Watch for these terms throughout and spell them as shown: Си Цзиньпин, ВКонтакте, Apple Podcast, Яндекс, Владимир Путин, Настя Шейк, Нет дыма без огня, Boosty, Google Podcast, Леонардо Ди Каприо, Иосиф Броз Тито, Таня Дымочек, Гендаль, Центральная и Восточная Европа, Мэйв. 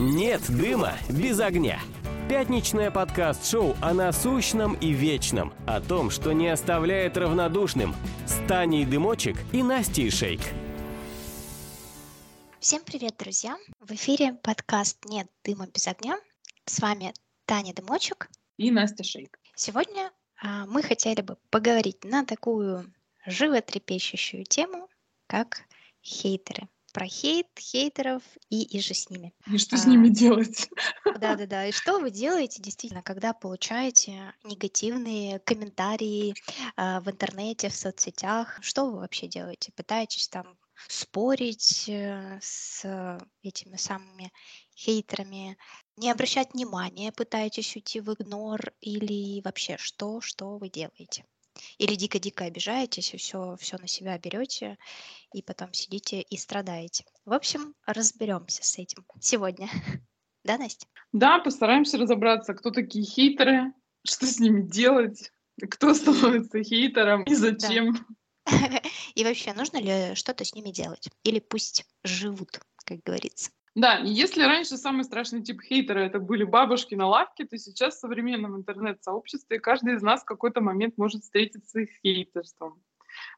«Нет дыма без огня». Пятничное подкаст-шоу о насущном и вечном, о том, что не оставляет равнодушным, с Таней Дымочек и Настей Шейк. Всем привет, друзья! В эфире подкаст «Нет дыма без огня». С вами Таня Дымочек и Настя Шейк. Сегодня мы хотели бы поговорить на такую животрепещущую тему, как хейтеры. Про хейт, хейтеров и же с ними. И что с ними делать? Да-да-да, и что вы делаете действительно, когда получаете негативные комментарии в интернете, в соцсетях? Что вы вообще делаете? Пытаетесь там спорить с этими самыми хейтерами? Не обращать внимания, пытаетесь уйти в игнор? Или вообще что вы делаете? Или дико-дико обижаетесь, все на себя берете и потом сидите и страдаете. В общем, разберемся с этим сегодня. Да, Настя? Да, постараемся разобраться, кто такие хейтеры, что с ними делать, кто становится хейтером и зачем. Да. И вообще, нужно ли что-то с ними делать? Или пусть живут, как говорится. Да, если раньше самый страшный тип хейтера это были бабушки на лавке, то сейчас в современном интернет-сообществе каждый из нас в какой-то момент может встретиться с хейтерством.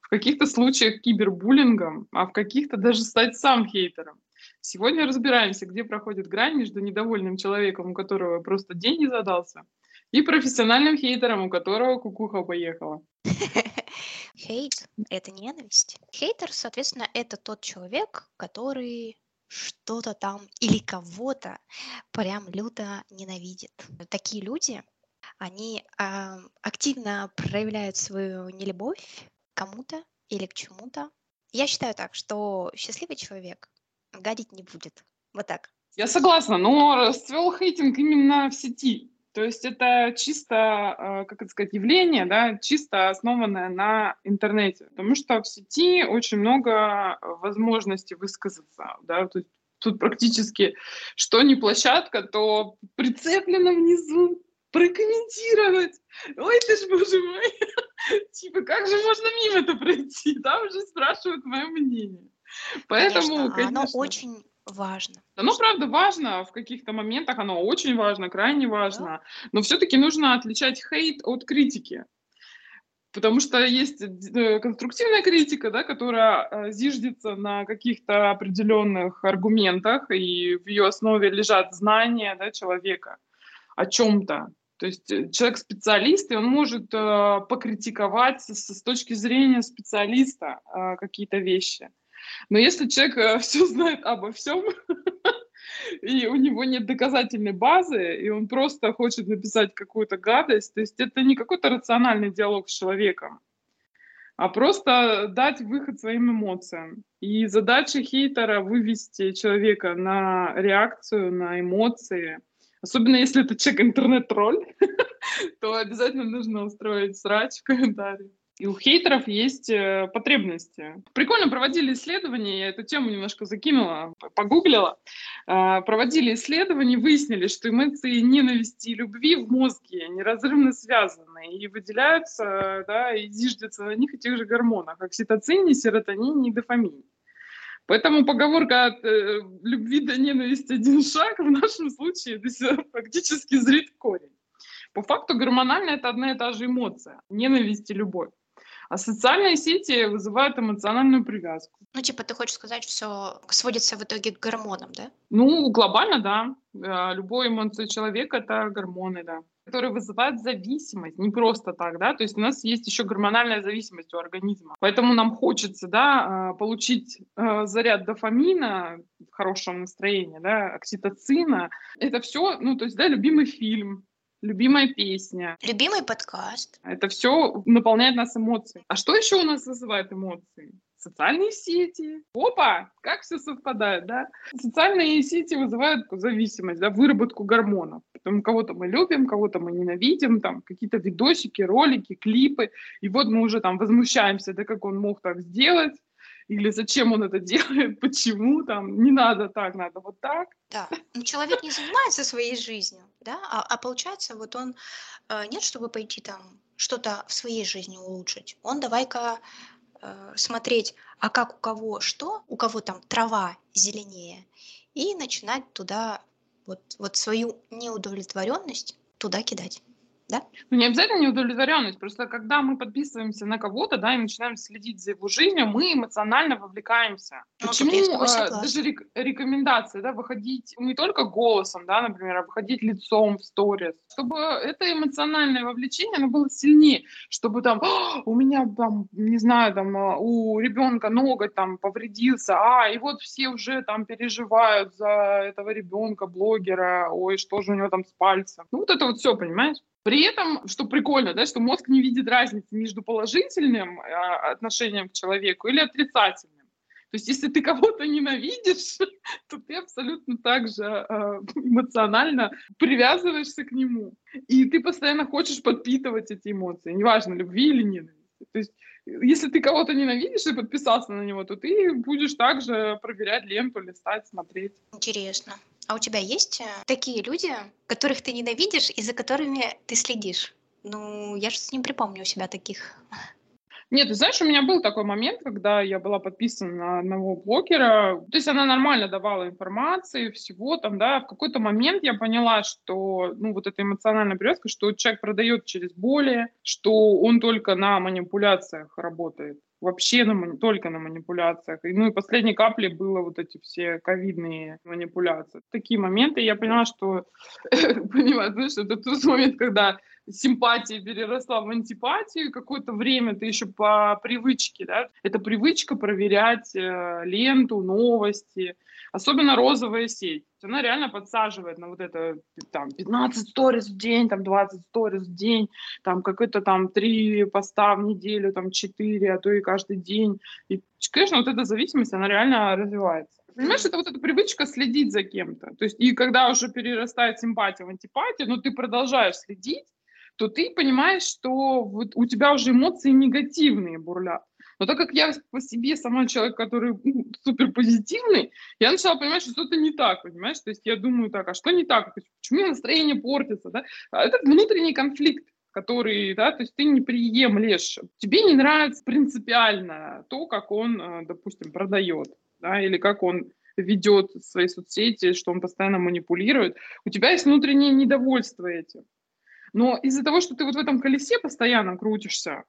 В каких-то случаях кибербуллингом, а в каких-то даже стать сам хейтером. Сегодня разбираемся, где проходит грань между недовольным человеком, у которого просто день не задался, и профессиональным хейтером, у которого кукуха поехала. Хейт — это ненависть. Хейтер, соответственно, это тот человек, который что-то там или кого-то прям люто ненавидит. Такие люди, они активно проявляют свою нелюбовь к кому-то или к чему-то. Я считаю так, что счастливый человек гадить не будет. Вот так. Я согласна, но расцвел хейтинг именно в сети. То есть это чисто, как это сказать, явление, да, чисто основанное на интернете. Потому что в сети очень много возможностей высказаться. Да? Тут практически что не площадка, то прицеплено внизу прокомментировать. Ой, ты ж, боже мой! Типа, как же можно мимо это пройти? Да, уже спрашивают мое мнение. Поэтому, конечно, оно очень важно. Оно, правда, важно в каких-то моментах, оно очень важно, крайне важно, но все-таки нужно отличать хейт от критики, потому что есть конструктивная критика, да, которая зиждется на каких-то определенных аргументах, и в ее основе лежат знания, да, человека о чем-то. То есть человек-специалист, и он может покритиковать с точки зрения специалиста какие-то вещи. Но если человек все знает обо всем, и у него нет доказательной базы, и он просто хочет написать какую-то гадость, то есть это не какой-то рациональный диалог с человеком, а просто дать выход своим эмоциям. И задача хейтера — вывести человека на реакцию, на эмоции. Особенно если это человек интернет-тролль, то обязательно нужно устроить срач в комментариях. И у хейтеров есть потребности. Прикольно проводили исследования, я эту тему немножко закинула, погуглила. Проводили исследования, выяснили, что эмоции ненависти и любви в мозге неразрывно связаны и выделяются, да, и зиждятся на них и тех же гормонах: окситоцине, серотонине и дофамине. Поэтому поговорка «от любви до ненависти один шаг» в нашем случае практически зрит корень. По факту гормонально это одна и та же эмоция – ненависть и любовь. А социальные сети вызывают эмоциональную привязку. Ну, типа, ты хочешь сказать, все сводится в итоге к гормонам, да? Ну, глобально, да. Любой эмоция человека — это гормоны, да. Которые вызывают зависимость, не просто так, да. То есть у нас есть еще гормональная зависимость у организма. Поэтому нам хочется, да, получить заряд дофамина в хорошем настроении, да, окситоцина. Это все, ну, то есть, да, любимый фильм. Любимая песня. Любимый подкаст. Это все наполняет нас эмоциями. А что еще у нас вызывает эмоции? Социальные сети. Опа! Как все совпадает, да? Социальные сети вызывают зависимость, да, выработку гормонов. Потому кого-то мы любим, кого-то мы ненавидим, там какие-то видосики, ролики, клипы. И вот мы уже там возмущаемся, да как он мог так сделать. Или зачем он это делает, почему, там, не надо так, надо вот так. Да, но человек не занимается своей жизнью, да, а получается, вот он, нет, чтобы пойти там что-то в своей жизни улучшить, он давай-ка смотреть, а как у кого что, у кого там трава зеленее, и начинать туда вот свою неудовлетворенность туда кидать. Да? Ну, не обязательно неудовлетворенность, просто когда мы подписываемся на кого-то, да, и начинаем следить за его жизнью, мы эмоционально вовлекаемся. Ну, почему даже рекомендации, да, выходить не только голосом, да, например, а выходить лицом в сторис, чтобы это эмоциональное вовлечение, оно было сильнее, чтобы там, у меня там, не знаю, там, у ребенка ноготь там повредился, и вот все уже там переживают за этого ребенка, блогера, ой, что же у него там с пальцем. Ну, вот это вот все, понимаешь? При этом, что прикольно, да, что мозг не видит разницы между положительным отношением к человеку или отрицательным. То есть, если ты кого-то ненавидишь, то ты абсолютно так же эмоционально привязываешься к нему. И ты постоянно хочешь подпитывать эти эмоции, неважно, любви или ненависти. То есть, если ты кого-то ненавидишь и подписался на него, то ты будешь также проверять ленту, листать, смотреть. Интересно. А у тебя есть такие люди, которых ты ненавидишь и за которыми ты следишь? Ну, я что-то не припомню у себя таких. Нет, ты знаешь, у меня был такой момент, когда я была подписана на одного блогера. То есть она нормально давала информации, всего там, да. В какой-то момент я поняла, что, ну, вот эта эмоциональная привязка, что человек продает через боли, что он только на манипуляциях работает. Вообще только на манипуляциях. И, ну и последней каплей было вот эти все ковидные манипуляции. Такие моменты, я поняла, что это тот момент, когда симпатия переросла в антипатию, какое-то время ты еще по привычке, да, это привычка проверять ленту, новости, особенно розовая сеть. Она реально подсаживает на вот это там 15 сториз в день, там 20 сториз в день, там какое-то там 3 поста в неделю, там 4, а то и каждый день. И, конечно, вот эта зависимость, она реально развивается. Понимаешь, это вот эта привычка следить за кем-то. То есть, и когда уже перерастает симпатия в антипатию, но ты продолжаешь следить, то ты понимаешь, что вот у тебя уже эмоции негативные бурлят. Но так как я по себе сама человек, который суперпозитивный, я начала понимать, что что-то не так, понимаешь? То есть я думаю так, а что не так? Почему настроение портится? Да? Это внутренний конфликт, который, да, то есть ты не приемлешь. Тебе не нравится принципиально то, как он, допустим, продает, да, или как он ведет свои соцсети, что он постоянно манипулирует. У тебя есть внутреннее недовольство этим. Но из-за того, что ты вот в этом колесе постоянно крутишься,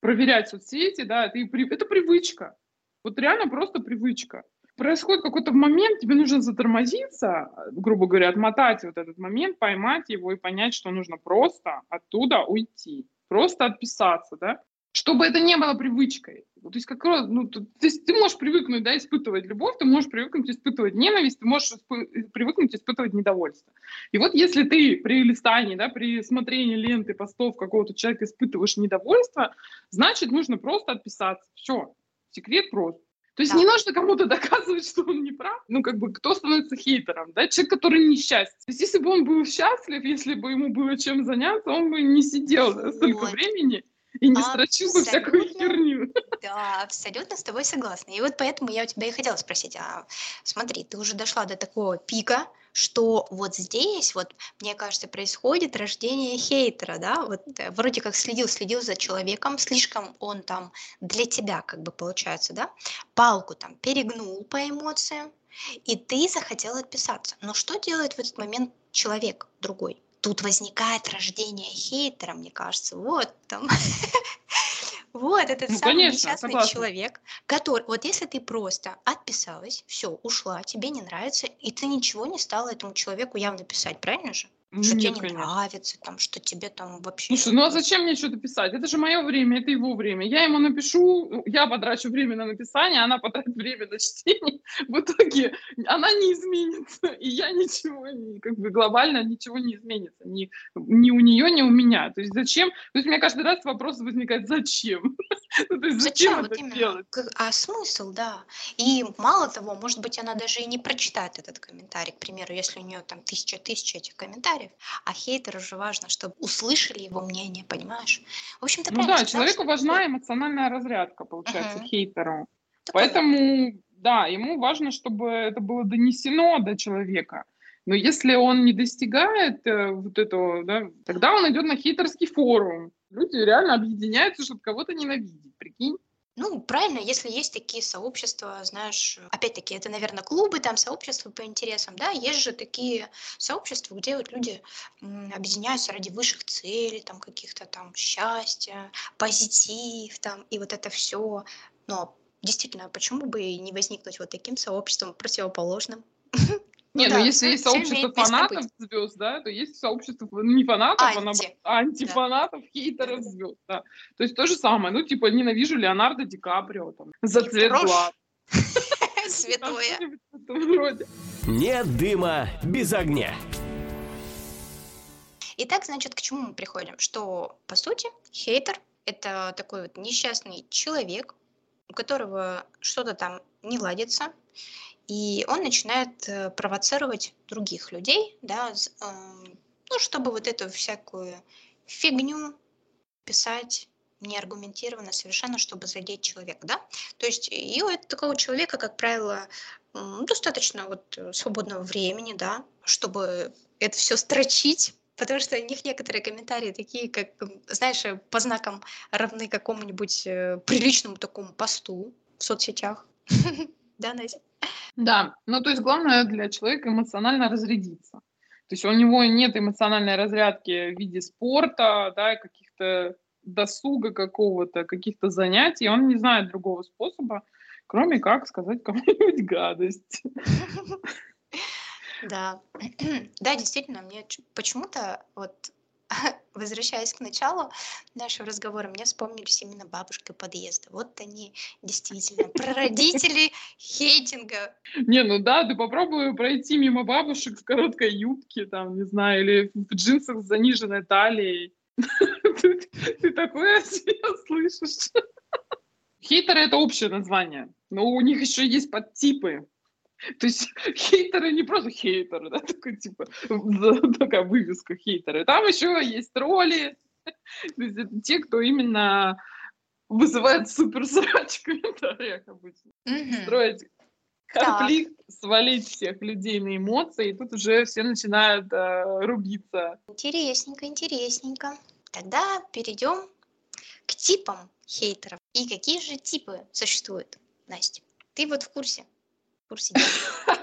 проверять соцсети, да, это привычка. Вот реально просто привычка. Происходит какой-то момент, тебе нужно затормозиться, грубо говоря, отмотать вот этот момент, поймать его и понять, что нужно просто оттуда уйти, просто отписаться, да, чтобы это не было привычкой. То есть, как раз, ну, то есть ты можешь привыкнуть, да, испытывать любовь, ты можешь привыкнуть испытывать ненависть, ты можешь привыкнуть испытывать недовольство. И вот если ты при листании, да, при смотрении ленты, постов какого-то человека испытываешь недовольство, значит, нужно просто отписаться. Все, секрет прост. То есть да. Не нужно кому-то доказывать, что он не прав. Ну, как бы, кто становится хейтером, да? Человек, который несчастлив. То есть, если бы он был счастлив, если бы ему было чем заняться, он бы не сидел столько времени и не строчил бы всякую херню. Да, абсолютно с тобой согласна. И вот поэтому я у тебя и хотела спросить. Смотри, ты уже дошла до такого пика, что вот здесь, вот, мне кажется, происходит рождение хейтера, да? Вот вроде как следил за человеком, слишком он там для тебя, как бы, получается, да? Палку там перегнул по эмоциям, и ты захотела отписаться. Но что делает в этот момент человек другой? Тут возникает рождение хейтера, мне кажется, вот там. Вот этот самый несчастный человек, который, вот если ты просто отписалась, все, ушла, тебе не нравится, и ты ничего не стала этому человеку явно писать, правильно же? Что тебе не нравится, там, что тебе там вообще... Слушай, ну а зачем мне что-то писать? Это же мое время, это его время. Я ему напишу, я потрачу время на написание, она потратит время на чтение. В итоге она не изменится, и я ничего, как бы глобально ничего не изменится. Ни у нее, ни у меня. То есть зачем? То есть у меня каждый раз вопрос возникает, зачем? То есть зачем это делать? А смысл, да. И мало того, может быть, она даже и не прочитает этот комментарий, к примеру, если у нее там тысяча этих комментариев, а хейтеру же важно, чтобы услышали его мнение, понимаешь? В общем-то, ну да, человеку важна эмоциональная разрядка, получается, хейтеру. Такое. Поэтому, да, ему важно, чтобы это было донесено до человека. Но если он не достигает вот этого, да, тогда он идет на хейтерский форум. Люди реально объединяются, чтобы кого-то ненавидеть, прикинь? Ну, правильно, если есть такие сообщества, знаешь, опять-таки, это, наверное, клубы, там, сообщества по интересам, да, есть же такие сообщества, где вот люди объединяются ради высших целей, там, каких-то там счастья, позитив, там, и вот это все. Но действительно, почему бы и не возникнуть вот таким сообществом противоположным? Нет, ну да, если есть сообщество фанатов звезд, да, то есть сообщество не фанатов, а антифанатов, да, хейтеров звезд, да. То есть то же самое, ну, типа, ненавижу Леонардо Ди Каприо, там, за цвет глаз. Святое. Нет дыма без огня. Итак, значит, к чему мы приходим? Что, по сути, хейтер — это такой вот несчастный человек, у которого что-то там не ладится, и он начинает провоцировать других людей, да, ну, чтобы вот эту всякую фигню писать неаргументированно совершенно, чтобы задеть человека, да. То есть и у такого человека, как правило, достаточно вот свободного времени, да, чтобы это все строчить, потому что у них некоторые комментарии такие, как, знаешь, по знакам равны какому-нибудь приличному такому посту в соцсетях. Да, Настя? Да, ну то есть главное для человека эмоционально разрядиться. То есть у него нет эмоциональной разрядки в виде спорта, да, каких-то досуга какого-то, каких-то занятий. Он не знает другого способа, кроме как сказать кому-нибудь гадость. Да, да, действительно, мне почему-то, вот возвращаясь к началу нашего разговора, мне вспомнились именно бабушка подъезда. Вот они действительно прародители хейтинга. Не, ну да, ты попробуй пройти мимо бабушек в короткой юбке, там, не знаю, или в джинсах с заниженной талией. Ты такое от себя слышишь. Хейтеры — это общее название, но у них еще есть подтипы. То есть хейтеры не просто хейтеры, да, такой, типа, такая вывеска хейтеры. Там еще есть тролли, то есть это те, кто именно вызывает суперсрач в комментариях обычно. Mm-hmm. Строить конфликт, свалить всех людей на эмоции, и тут уже все начинают рубиться. Интересненько, интересненько. Тогда перейдем к типам хейтеров. И какие же типы существуют, Настя? Ты вот в курсе?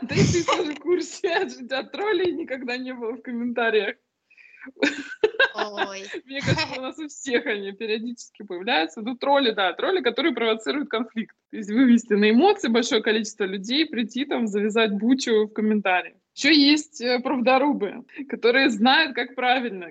Да и ты тоже в курсе, от троллей никогда не было в комментариях. Ой. Мне кажется, у нас у всех они периодически появляются. Ну, тролли, да, тролли, которые провоцируют конфликт. То есть вывести на эмоции большое количество людей, прийти там, завязать бучу в комментариях. Еще есть правдорубы, которые знают, как правильно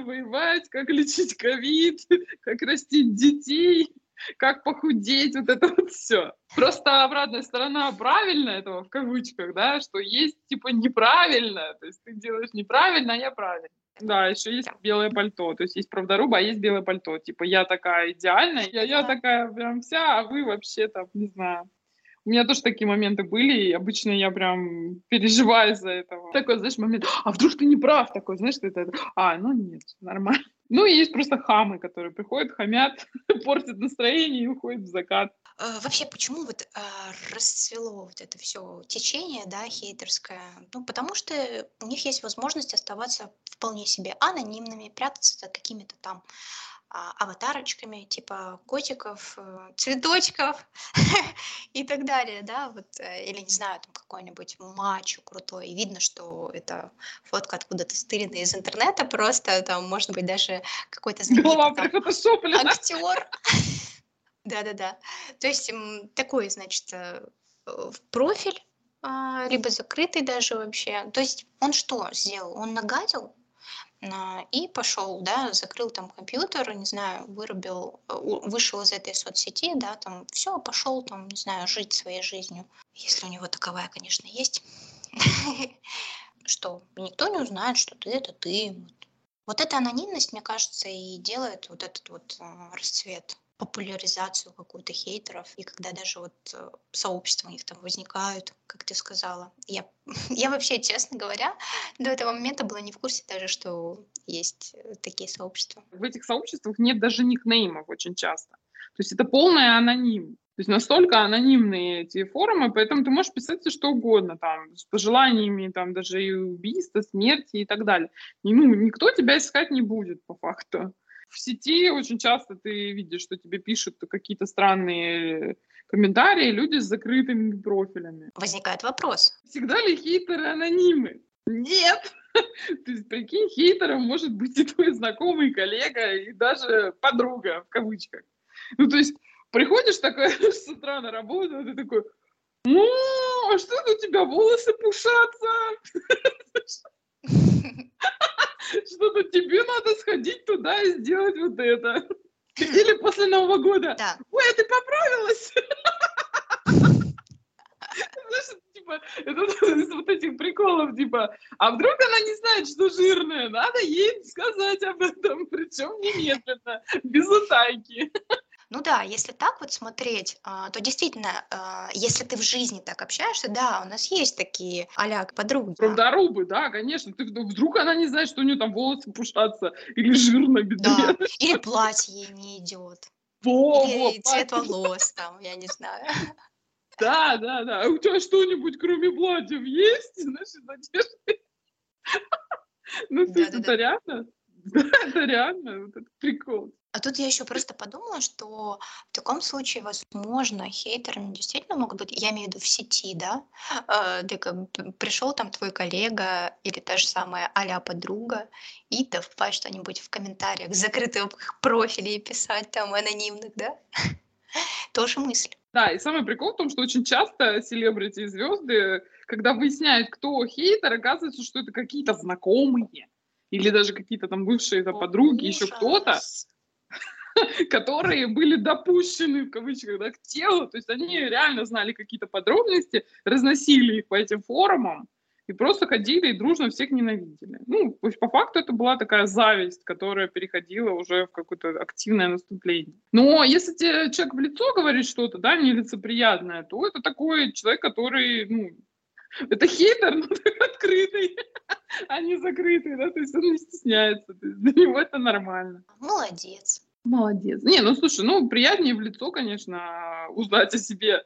воевать, как лечить ковид, как растить детей. Как похудеть, вот это вот все. Просто обратная сторона правильно этого, в кавычках, да, что есть типа неправильно, то есть ты делаешь неправильно, а я правильно. Да, еще есть белое пальто, то есть есть правдоруба, а есть белое пальто, типа я такая идеальная, я такая прям вся, а вы вообще там, не знаю. У меня тоже такие моменты были, и обычно я прям переживаю за этого. Такой, знаешь, момент, а вдруг ты не прав, такой, знаешь, что это, а, ну нет, нормально. Ну, и есть просто хамы, которые приходят, хамят, портят настроение и уходят в закат. Вообще, почему вот расцвело вот это все течение, да, хейтерское? Ну, потому что у них есть возможность оставаться вполне себе анонимными, прятаться за какими-то там аватарочками, типа котиков, цветочков и так далее, да, вот, или, не знаю, там какой-нибудь мачо крутой, и видно, что это фотка откуда-то стырена из интернета, просто там, может быть, даже какой-то знаменитый актер. Да-да-да, то есть такой, значит, в профиль, либо закрытый даже вообще, то есть он что сделал? Он нагадил? И пошел, да, закрыл там компьютер, не знаю, вырубил, вышел из этой соцсети, да, там, все, пошел там, не знаю, жить своей жизнью, если у него таковая, конечно, есть. Что, никто не узнает, что ты — это ты. Вот эта анонимность, мне кажется, и делает вот этот вот расцвет, популяризацию какую-то хейтеров, и когда даже вот сообщества у них там возникают, как ты сказала. Я вообще, честно говоря, до этого момента была не в курсе даже, что есть такие сообщества. В этих сообществах нет даже никнеймов очень часто. То есть это полная аноним. То есть настолько анонимные эти форумы, поэтому ты можешь писать все что угодно, там, с пожеланиями, там, даже и убийства, смерти и так далее. И, ну, никто тебя искать не будет по факту. в сети очень часто ты видишь, что тебе пишут какие-то странные комментарии, люди с закрытыми профилями. Возникает вопрос. Всегда ли хейтеры анонимы? Нет! То есть, прикинь, хейтером может быть и твой знакомый, коллега, и даже подруга, в кавычках. Ну, то есть, приходишь такая с утра на работу, и ты такой, ну, а что это у тебя, волосы пушатся? Что-то тебе надо сходить туда и сделать вот это. Или после Нового года. Да. Ой, а ты поправилась? Знаешь, типа, это из вот этих приколов, типа, а вдруг она не знает, что жирная? Надо ей сказать об этом, причем немедленно, без утайки. Ну да, если так вот смотреть, то действительно, если ты в жизни так общаешься, да, у нас есть такие а-ля подруги. Правдорубы, да, конечно. Ты вдруг она не знает, что у нее там волосы пушатся или жир на бедре. Да, или платье ей не идет. Или цвет волос там, я не знаю. Да, да, да. А у тебя что-нибудь кроме платьев есть? Значит, надежды. Ну, это реально? Да, это реально. Вот это прикол. А тут я еще просто подумала, что в таком случае, возможно, хейтерами действительно могут быть, я имею в виду в сети, да, пришел там твой коллега или та же самая а-ля подруга и давай что-нибудь в комментариях закрытых профилей писать там анонимных, да, тоже мысль. Да, и самый прикол в том, что очень часто селебрити и звезды, когда выясняют, кто хейтер, оказывается, что это какие-то знакомые или даже какие-то там бывшие подруги, еще кто-то, которые были допущены, в кавычках, да, к телу, то есть они реально знали какие-то подробности, разносили их по этим форумам и просто ходили и дружно всех ненавидели. Ну, то есть по факту это была такая зависть, которая переходила уже в какое-то активное наступление. Но если тебе человек в лицо говорит что-то, да, нелицеприятное, то это такой человек, который, ну, это хейтер, но открытый, а не закрытый, да, то есть он не стесняется, то есть для него это нормально. Молодец. Молодец. Не, ну слушай, ну приятнее в лицо, конечно, узнать о себе,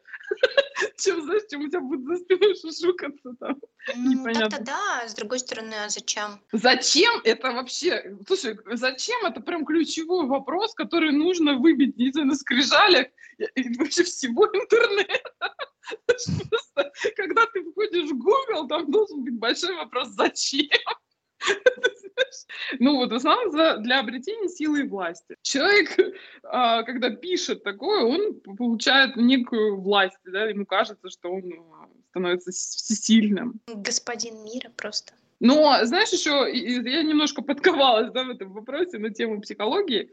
чем, знаешь, чем у тебя будет за спиной шушукаться там. Непонятно. Так-то да, с другой стороны, а зачем? Зачем это вообще? Слушай, зачем это прям ключевой вопрос, который нужно выбить, не знаю, на скрижалях и вообще всего интернета. Просто, когда ты входишь в Google, там должен быть большой вопрос, зачем? Ну вот в основном для обретения силы и власти. Человек, когда пишет такое, он получает некую власть, да, ему кажется, что он становится всесильным. Господин мира просто. Но, знаешь, еще я немножко подковалась, да, в этом вопросе на тему психологии.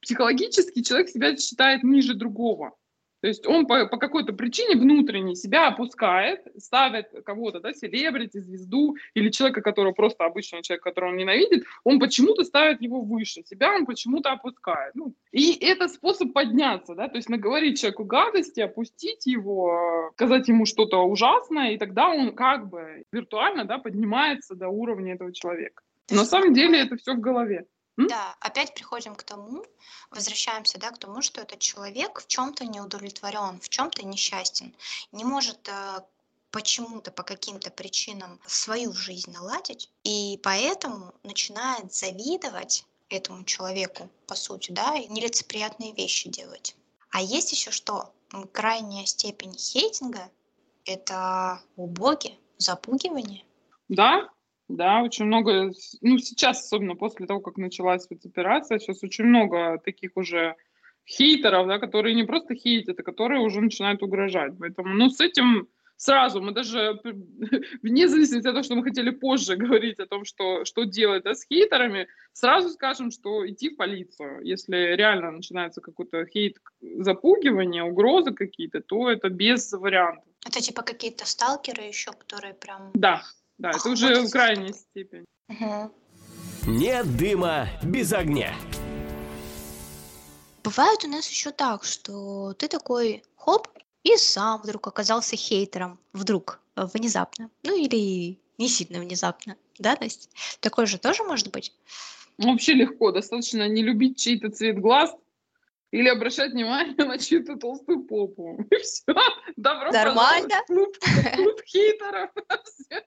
Психологически человек себя считает ниже другого. То есть он по какой-то причине внутренней себя опускает, ставит кого-то, да, селебрити, звезду или человека, которого просто обычного человека, которого он ненавидит, он почему-то ставит его выше, себя он почему-то опускает. Ну, и это способ подняться, да, то есть наговорить человеку гадости, опустить его, сказать ему что-то ужасное, и тогда он как бы виртуально, да, поднимается до уровня этого человека. Но на самом деле это все в голове. Да, опять приходим к тому, возвращаемся, да, к тому, что этот человек в чем-то не удовлетворен, в чем-то несчастен, не может почему-то по каким-то причинам свою жизнь наладить, и поэтому начинает завидовать этому человеку, по сути, да, и нелицеприятные вещи делать. А есть еще что? Крайняя степень хейтинга — это убоги, запугивание. Да. Да, очень много, ну сейчас, особенно после того, как началась спецоперация, сейчас очень много таких уже хейтеров, да, которые не просто хейтят, а которые уже начинают угрожать. Поэтому, ну, с этим сразу мы даже, вне зависимости от того, что мы хотели позже говорить о том, что делать, да, с хейтерами, сразу скажем, что идти в полицию. Если реально начинается какой-то хейт, запугивание, угрозы какие-то, то это без вариантов. Это типа какие-то сталкеры еще, которые прям... Да. Да, это уже в крайней степени. Угу. Нет дыма без огня. Бывает у нас еще так, что ты такой хоп, и сам вдруг оказался хейтером. Вдруг, внезапно. Ну или не сильно внезапно. Да, Настя? Такое же тоже может быть? Вообще легко. Достаточно не любить чей-то цвет глаз или обращать внимание на чью-то толстую попу. И все. Добро пожаловать в клуб хейтеров. Все.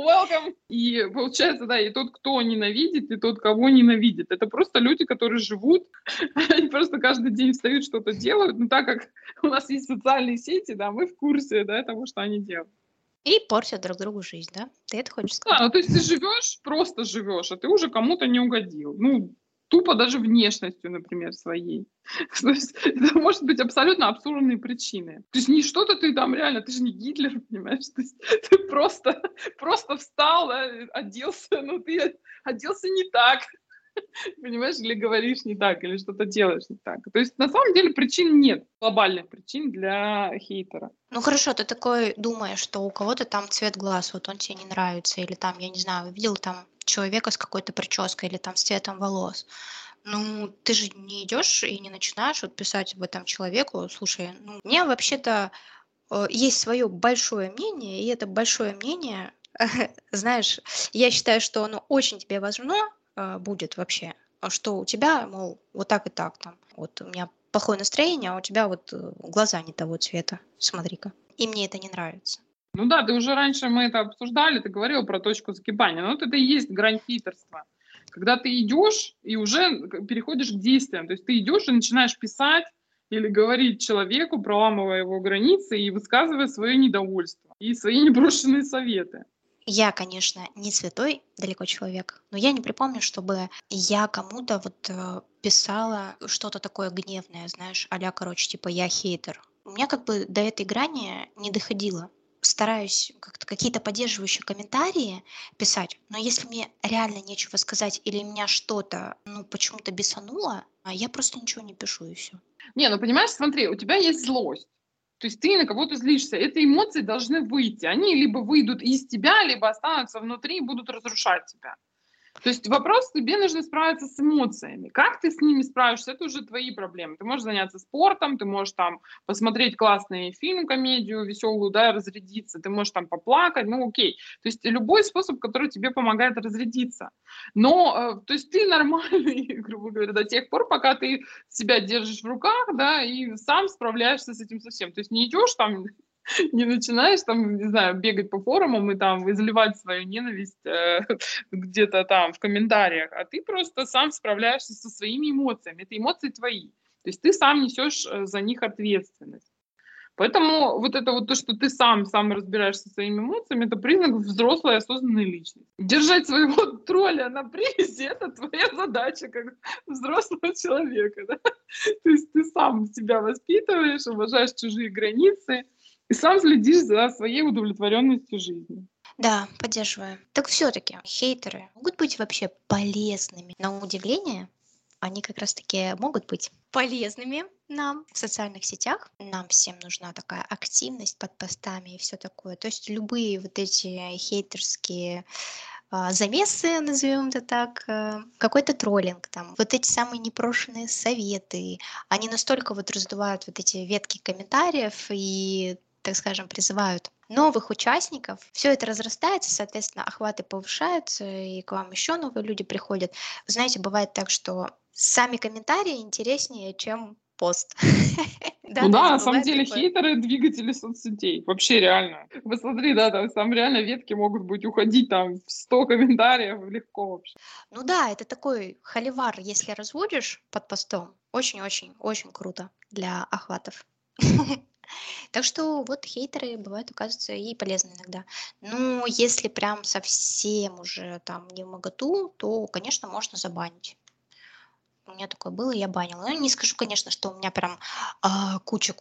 welcome. И получается, да, и тот, кто ненавидит, и тот, кого ненавидит. Это просто люди, которые живут, они просто каждый день встают, что-то делают. Но так как у нас есть социальные сети, да, мы в курсе, да, того, что они делают. И портят друг другу жизнь, да? Ты это хочешь сказать? Да, ну, то есть ты живешь, просто живешь, а ты уже кому-то не угодил. Ну, тупо даже внешностью, например, своей. То есть это может быть абсолютно абсурдные причины. То есть не что-то ты там реально, ты же не Гитлер, понимаешь? То есть ты просто встал, да, оделся, но ты оделся не так. Понимаешь, или говоришь не так, или что-то делаешь не так. То есть на самом деле причин нет, глобальных причин для хейтера. Ну хорошо, ты такой думаешь, что у кого-то там цвет глаз, вот он тебе не нравится, или там, я не знаю, видел там человека с какой-то прической, или там с цветом волос. Ну, ты же не идешь и не начинаешь вот писать об этом человеку, слушай, ну, у меня вообще-то есть свое большое мнение, и это большое мнение, знаешь, я считаю, что оно очень тебе важно, будет вообще, что у тебя, мол, вот так и так там, вот у меня плохое настроение, а у тебя вот глаза не того цвета, смотри-ка, и мне это не нравится. Ну да, ты уже раньше мы это обсуждали, ты говорила про точку загибания, но вот это и есть грань хейтерства, когда ты идешь и уже переходишь к действиям, то есть ты идешь и начинаешь писать или говорить человеку, проламывая его границы и высказывая свое недовольство и свои неброшенные советы. Я, конечно, не святой далеко человек, но я не припомню, чтобы я кому-то вот писала что-то такое гневное, знаешь, а-ля, короче, типа «я хейтер». У меня как бы до этой грани не доходило. Стараюсь как-то какие-то поддерживающие комментарии писать, но если мне реально нечего сказать или меня что-то, ну, почему-то бесануло, я просто ничего не пишу и все. Не, ну, понимаешь, смотри, у тебя есть злость. То есть ты на кого-то злишься. Эти эмоции должны выйти. Они либо выйдут из тебя, либо останутся внутри и будут разрушать тебя. То есть вопрос, тебе нужно справиться с эмоциями. Как ты с ними справишься, это уже твои проблемы. Ты можешь заняться спортом, ты можешь там посмотреть классный фильм, комедию веселую, да, разрядиться, ты можешь там поплакать, ну окей. То есть любой способ, который тебе помогает разрядиться. Но, то есть ты нормальный, грубо говоря, до тех пор, пока ты себя держишь в руках, да, и сам справляешься с этим совсем. То есть не идешь там... Не начинаешь там, не знаю, бегать по форумам и там изливать свою ненависть где-то там в комментариях, а ты просто сам справляешься со своими эмоциями. Это эмоции твои. То есть ты сам несешь за них ответственность. Поэтому вот это вот то, что ты сам разбираешься со своими эмоциями, это признак взрослой осознанной личности. Держать своего тролля на привязи — это твоя задача как взрослого человека. Да? То есть ты сам себя воспитываешь, уважаешь чужие границы, и сам следишь за своей удовлетворенностью жизни. Да, поддерживаю. Так все-таки хейтеры могут быть вообще полезными. На удивление, они как раз-таки могут быть полезными нам в социальных сетях. Нам всем нужна такая активность под постами и все такое. То есть любые вот эти хейтерские замесы, назовем это так, какой-то троллинг, там, вот эти самые непрошенные советы, они настолько вот раздувают вот эти ветки комментариев и... так скажем, призывают новых участников. Все это разрастается, соответственно, охваты повышаются, и к вам еще новые люди приходят. Знаете, бывает так, что сами комментарии интереснее, чем пост. Да, ну да, на самом деле такое. Хейтеры — двигатели соцсетей, вообще реально. Посмотри, да, там реально ветки могут быть уходить там в 100 комментариев легко вообще. Ну да, это такой холивар, если разводишь под постом, очень-очень-очень круто для охватов. Так что вот хейтеры бывают, оказывается, и полезны иногда. Но если прям совсем уже там не вмоготу, то, конечно, можно забанить. У меня такое было, я банила. Ну, не скажу, конечно, что у меня прям куча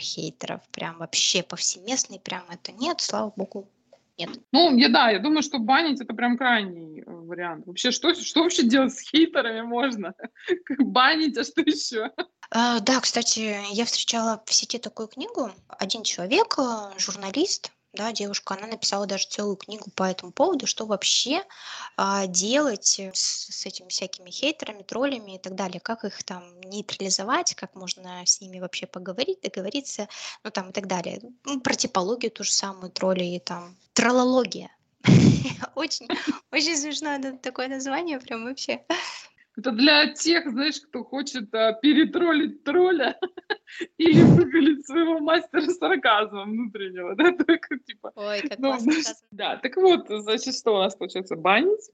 хейтеров, прям вообще повсеместный, прям это нет, слава богу, нет. Ну, я думаю, что банить — это прям крайний вариант. Вообще, что вообще делать с хейтерами можно? Банить, а что еще? Да, кстати, я встречала в сети такую книгу. Один человек, журналист, да, девушка, она написала даже целую книгу по этому поводу, что вообще делать с этими всякими хейтерами, троллями и так далее, как их там нейтрализовать, как можно с ними вообще поговорить, договориться, ну там и так далее. Ну, про типологию ту же самую, тролли и там троллология. Очень смешное такое название, прям вообще... Это для тех, знаешь, кто хочет перетроллить тролля или выголить своего мастера сарказма внутреннего, да, только типа... Ой, как классно. Да, так вот, значит, что у нас получается? Банить?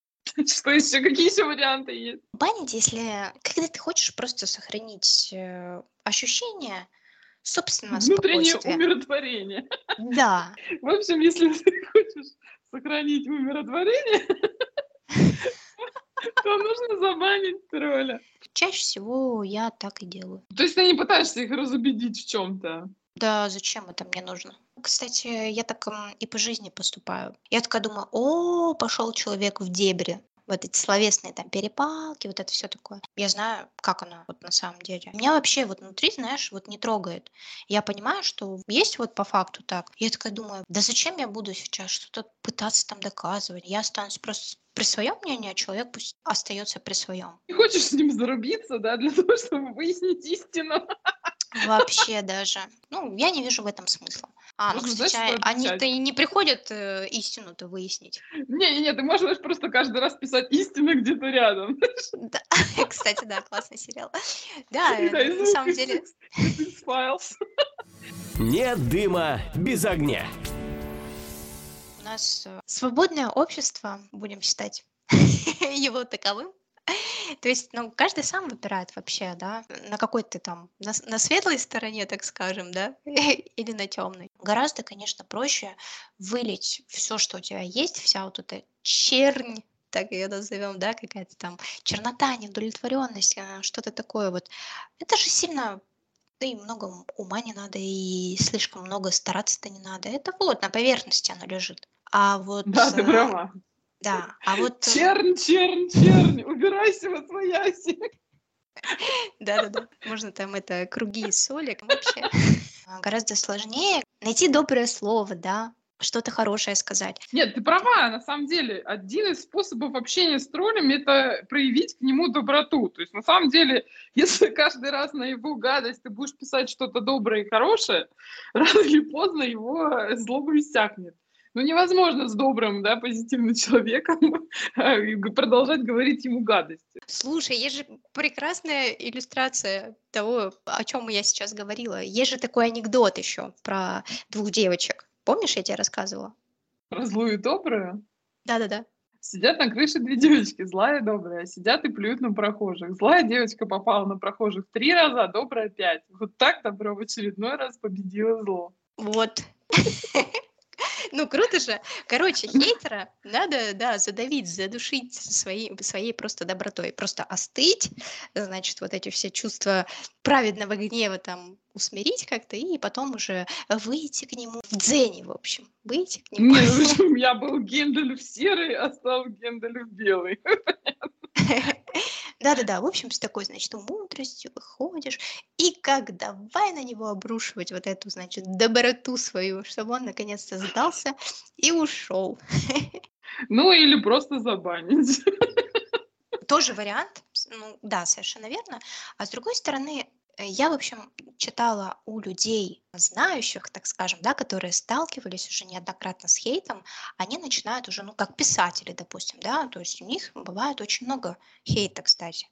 Что еще? Какие еще варианты есть? Банить, если... Когда ты хочешь просто сохранить ощущение собственного спокойствия. Внутреннее умиротворение. Да. В общем, если ты хочешь сохранить умиротворение... то нужно забанить тролля. Чаще всего я так и делаю. То есть ты не пытаешься их разубедить в чем-то? Да, зачем это мне нужно? Кстати, я так и по жизни поступаю. Я такая думаю, о, пошел человек в дебри. Вот эти словесные там перепалки, вот это все такое. Я знаю, как оно вот на самом деле. Меня вообще вот внутри, знаешь, вот не трогает. Я понимаю, что есть вот по факту так. Я такая думаю, да зачем я буду сейчас что-то пытаться там доказывать? Я останусь просто при своем мнении, а человек пусть остается при своем. Не хочешь с ним зарубиться, да, для того, чтобы выяснить истину? Вообще даже. Ну, я не вижу в этом смысла. А, ну, кстати, они-то и не приходят истину-то выяснить. Не-не-не, ты можешь просто каждый раз писать истину где-то рядом. Да, кстати, да, классный сериал. Да, на самом деле... Нет дыма без огня. У нас свободное общество, будем считать его таковым. То есть, ну, каждый сам выбирает вообще, да, на какой ты там, на светлой стороне, так скажем, да, или на темной. Гораздо, конечно, проще вылить все, что у тебя есть, вся вот эта чернь, так ее назовем, да, какая-то там чернота, неудовлетворенность, что-то такое вот. Это же сильно, да и много ума не надо, и слишком много стараться-то не надо. Это вот на поверхности оно лежит. А вот... Да, ты права. Да, а вот... Чернь, чернь, чернь, убирайся, восвояйся. Да-да-да, можно там это круги из соли. Вообще гораздо сложнее найти доброе слово, да, что-то хорошее сказать. Нет, ты права, на самом деле, один из способов общения с троллем — это проявить к нему доброту. То есть, на самом деле, если каждый раз на его гадость ты будешь писать что-то доброе и хорошее, рано или поздно его злоба иссякнет. Ну, невозможно с добрым, да, позитивным человеком продолжать говорить ему гадости. Слушай, есть же прекрасная иллюстрация того, о чем я сейчас говорила. Есть же такой анекдот еще про двух девочек. Помнишь, я тебе рассказывала? Про злую и добрую? Да-да-да. Сидят на крыше две девочки, злая и добрая, сидят и плюют на прохожих. Злая девочка попала на прохожих 3 раза, а добрая 5. Вот так добро в очередной раз победило зло. Вот. Ну, круто же. Короче, хейтера надо, да, задавить, задушить своей просто добротой. Просто остыть, значит, вот эти все чувства праведного гнева там усмирить как-то и потом уже выйти к нему в дзене, в общем. Выйти к нему. Нет, в общем, я был Гендаль в серый, а стал Гендаль в белый. Да-да-да, в общем, с такой, значит, мудростью выходишь, и как давай на него обрушивать вот эту, значит, доброту свою, чтобы он наконец-то сдался и ушел. Ну, или просто забанить. Тоже вариант, ну, да, совершенно верно. А с другой стороны, я, в общем, читала у людей, знающих, так скажем, да, которые сталкивались уже неоднократно с хейтом, они начинают уже, ну, как писатели, допустим, да, то есть у них бывает очень много хейта, кстати,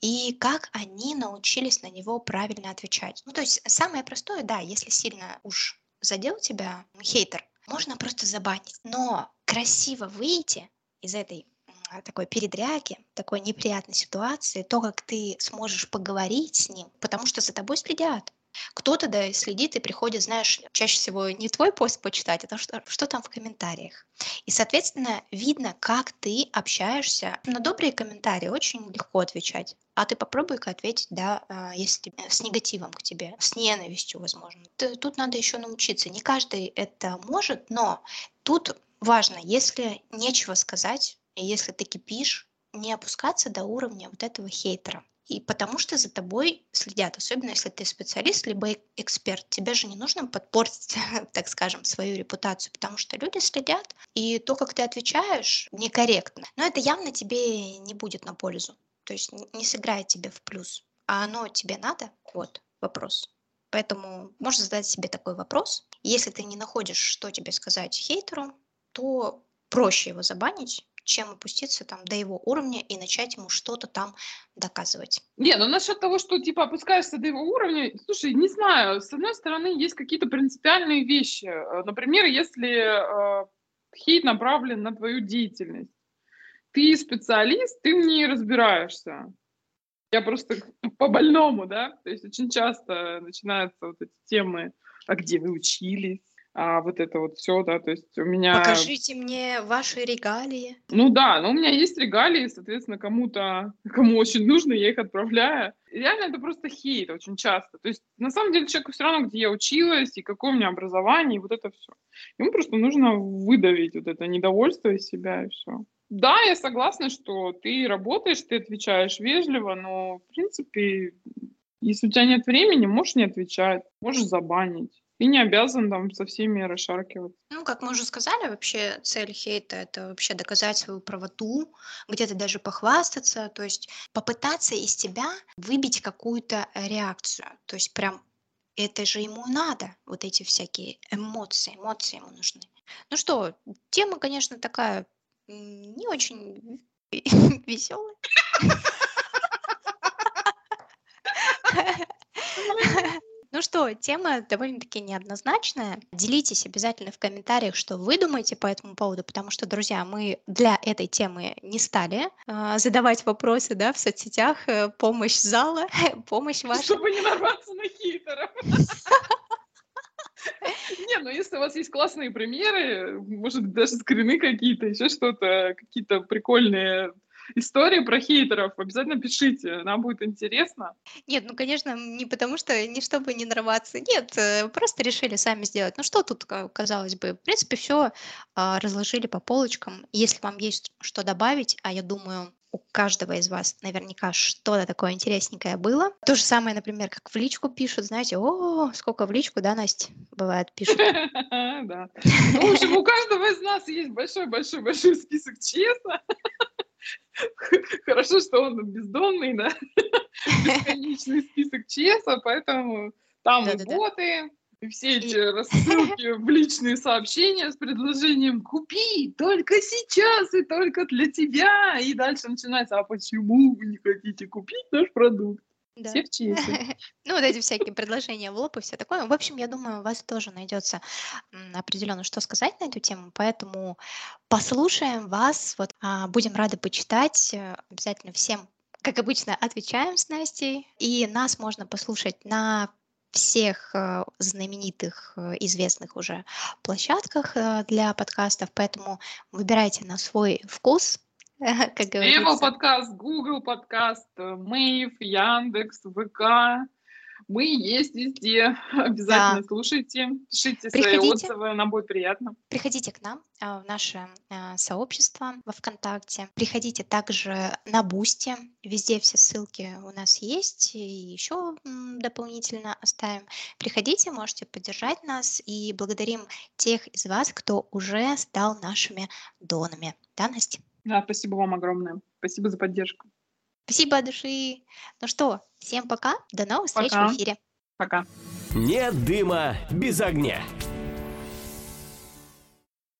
и как они научились на него правильно отвечать. Ну, то есть самое простое, да, если сильно уж задел тебя хейтер, можно просто забанить, но красиво выйти из этой такой передряги, такой неприятной ситуации, то, как ты сможешь поговорить с ним, потому что за тобой следят. Кто-то, да, следит и приходит, знаешь, чаще всего не твой пост почитать, а то, что там в комментариях. И, соответственно, видно, как ты общаешься. На добрые комментарии очень легко отвечать, а ты попробуй-ка ответить, да, если с негативом к тебе, с ненавистью, возможно. Тут надо еще научиться. Не каждый это может, но тут важно, если нечего сказать, если ты кипишь, не опускаться до уровня вот этого хейтера. И потому что за тобой следят, особенно если ты специалист либо эксперт. Тебе же не нужно подпортить, так скажем, свою репутацию, потому что люди следят, и то, как ты отвечаешь, некорректно. Но это явно тебе не будет на пользу, то есть не сыграет тебе в плюс. А оно тебе надо? Вот вопрос. Поэтому можешь задать себе такой вопрос. Если ты не находишь, что тебе сказать хейтеру, то проще его забанить, чем опуститься там до его уровня и начать ему что-то там доказывать. Не, ну насчет того, что типа опускаешься до его уровня, слушай, не знаю, с одной стороны есть какие-то принципиальные вещи. Например, если хейт направлен на твою деятельность, ты специалист, ты в ней разбираешься. Я просто по-больному, да, то есть очень часто начинаются вот эти темы, а где вы учились, а вот это вот все, да, то есть у меня... Покажите мне ваши регалии. Ну да, но у меня есть регалии, соответственно, кому-то, кому очень нужно, я их отправляю. Реально это просто хейт очень часто, то есть на самом деле человеку все равно, где я училась, и какое у меня образование, и вот это все. Ему просто нужно выдавить вот это недовольство из себя, и все. Да, я согласна, что ты работаешь, ты отвечаешь вежливо, но, в принципе, если у тебя нет времени, можешь не отвечать, можешь забанить. Ты не обязан там со всеми расшаркивать. Ну, как мы уже сказали, вообще цель хейта — это вообще доказать свою правоту, где-то даже похвастаться, то есть попытаться из тебя выбить какую-то реакцию, то есть прям это же ему надо, вот эти всякие эмоции ему нужны. Ну что, тема, конечно, такая... не очень веселый. Ну что, тема довольно-таки неоднозначная. Делитесь обязательно в комментариях, что вы думаете по этому поводу, потому что, друзья, мы для этой темы не стали задавать вопросы, да, в соцсетях, помощь зала, помощь ваша. Чтобы не нарваться на хейтеров. Не, ну если у вас есть классные примеры, может, даже скрины какие-то, еще что-то, какие-то прикольные истории про хейтеров, обязательно пишите, нам будет интересно. Нет, ну, конечно, не потому что, не чтобы не нарваться, нет, просто решили сами сделать. Ну, что тут, казалось бы, в принципе, все разложили по полочкам. Если вам есть что добавить, а я думаю... у каждого из вас наверняка что-то такое интересненькое было. То же самое, например, как в личку пишут, знаете, о, сколько в личку, да, Настя, бывает, пишут. Да. В общем, у каждого из нас есть большой-большой-большой список, честно. Хорошо, что он бездонный, да, бесконечный список честно, поэтому там и боты, и все эти рассылки в личные сообщения с предложением «Купи! Только сейчас и только для тебя!» И дальше начинается «А почему вы не хотите купить наш продукт?» Да. Все в честности. Ну, вот эти всякие предложения в лоб и все такое. В общем, я думаю, у вас тоже найдется определенно, что сказать на эту тему, поэтому послушаем вас, вот, будем рады почитать. Обязательно всем, как обычно, отвечаем с Настей. И нас можно послушать на всех знаменитых, известных уже площадках для подкастов, поэтому выбирайте на свой вкус, как говорится. Apple Podcast, Google Podcast, Мэйв, Яндекс, ВК. Мы есть везде. Обязательно да. Слушайте, пишите свои отзывы, нам будет приятно. Приходите к нам в наше сообщество во ВКонтакте. Приходите также на Boosty. Везде все ссылки у нас есть. И еще дополнительно оставим. Приходите, можете поддержать нас. И благодарим тех из вас, кто уже стал нашими донами. Да, Настя? Да, спасибо вам огромное. Спасибо за поддержку. Спасибо от души. Ну что, всем пока. До новых встреч в эфире. Пока. Нет дыма без огня.